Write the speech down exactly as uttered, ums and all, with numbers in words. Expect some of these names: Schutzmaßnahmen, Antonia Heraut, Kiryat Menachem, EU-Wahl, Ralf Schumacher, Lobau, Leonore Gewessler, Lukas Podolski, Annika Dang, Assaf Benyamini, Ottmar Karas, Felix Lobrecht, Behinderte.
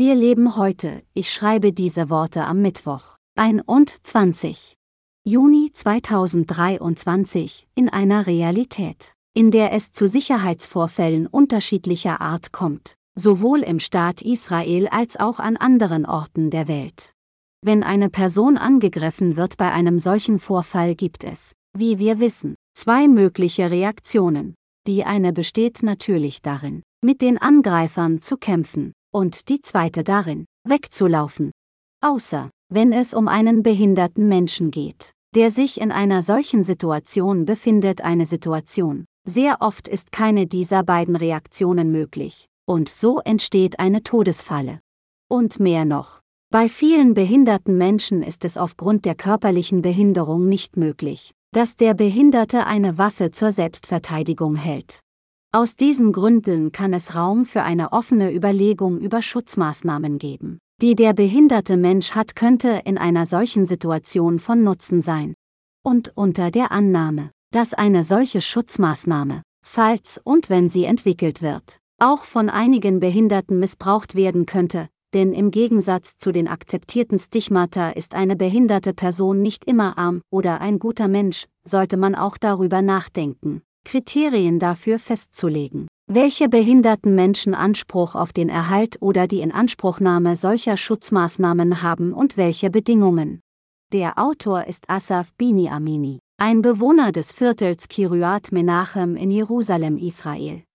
Wir leben heute, ich schreibe diese Worte am Mittwoch, einundzwanzigsten Juni zweitausenddreiundzwanzig, in einer Realität, in der es zu Sicherheitsvorfällen unterschiedlicher Art kommt, sowohl im Staat Israel als auch an anderen Orten der Welt. Wenn eine Person angegriffen wird bei einem solchen Vorfall gibt es, wie wir wissen, zwei mögliche Reaktionen. Die eine besteht natürlich darin, mit den Angreifern zu kämpfen, und die zweite darin, wegzulaufen. Außer, wenn es um einen behinderten Menschen geht, der sich in einer solchen Situation befindet, eine Situation. Sehr oft ist keine dieser beiden Reaktionen möglich, und so entsteht eine Todesfalle. Und mehr noch, bei vielen behinderten Menschen ist es aufgrund der körperlichen Behinderung nicht möglich, dass der Behinderte eine Waffe zur Selbstverteidigung hält. Aus diesen Gründen kann es Raum für eine offene Überlegung über Schutzmaßnahmen geben, die der behinderte Mensch hat, könnte in einer solchen Situation von Nutzen sein. Und unter der Annahme, dass eine solche Schutzmaßnahme, falls und wenn sie entwickelt wird, auch von einigen Behinderten missbraucht werden könnte, denn im Gegensatz zu den akzeptierten Stigmata ist eine behinderte Person nicht immer arm oder ein guter Mensch, sollte man auch darüber nachdenken, Kriterien dafür festzulegen, welche behinderten Menschen Anspruch auf den Erhalt oder die Inanspruchnahme solcher Schutzmaßnahmen haben und welche Bedingungen. Der Autor ist Assaf Benyamini, ein Bewohner des Viertels Kiryat Menachem in Jerusalem, Israel.